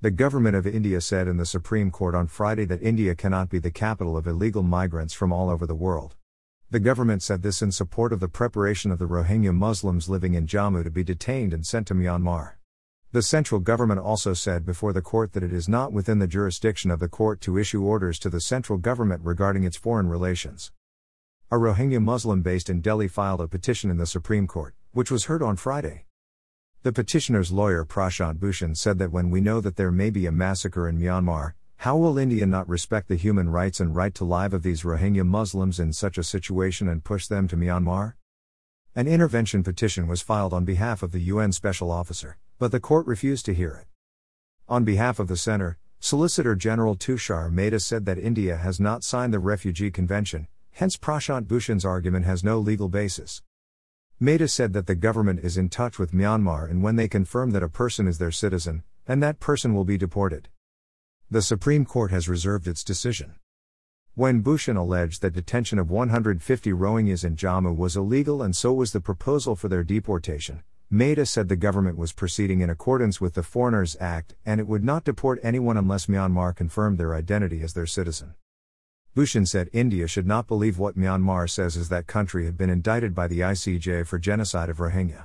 The government of India said in the Supreme Court on Friday that India cannot be the capital of illegal migrants from all over the world. The government said this in support of the preparation of the Rohingya Muslims living in Jammu to be detained and sent to Myanmar. The central government also said before the court that it is not within the jurisdiction of the court to issue orders to the central government regarding its foreign relations. A Rohingya Muslim based in Delhi filed a petition in the Supreme Court, which was heard on Friday. The petitioner's lawyer Prashant Bhushan said that when we know that there may be a massacre in Myanmar, how will India not respect the human rights and right to life of these Rohingya Muslims in such a situation and push them to Myanmar? An intervention petition was filed on behalf of the UN Special Officer, but the court refused to hear it. On behalf of the centre, Solicitor General Tushar Mehta said that India has not signed the Refugee Convention, hence Prashant Bhushan's argument has no legal basis. Mehta said that the government is in touch with Myanmar and when they confirm that a person is their citizen, and that person will be deported. The Supreme Court has reserved its decision. When Bhushan alleged that detention of 150 Rohingyas in Jammu was illegal and so was the proposal for their deportation, Mehta said the government was proceeding in accordance with the Foreigners Act and it would not deport anyone unless Myanmar confirmed their identity as their citizen. Bhushan said India should not believe what Myanmar says, as that country had been indicted by the ICJ for genocide of Rohingya.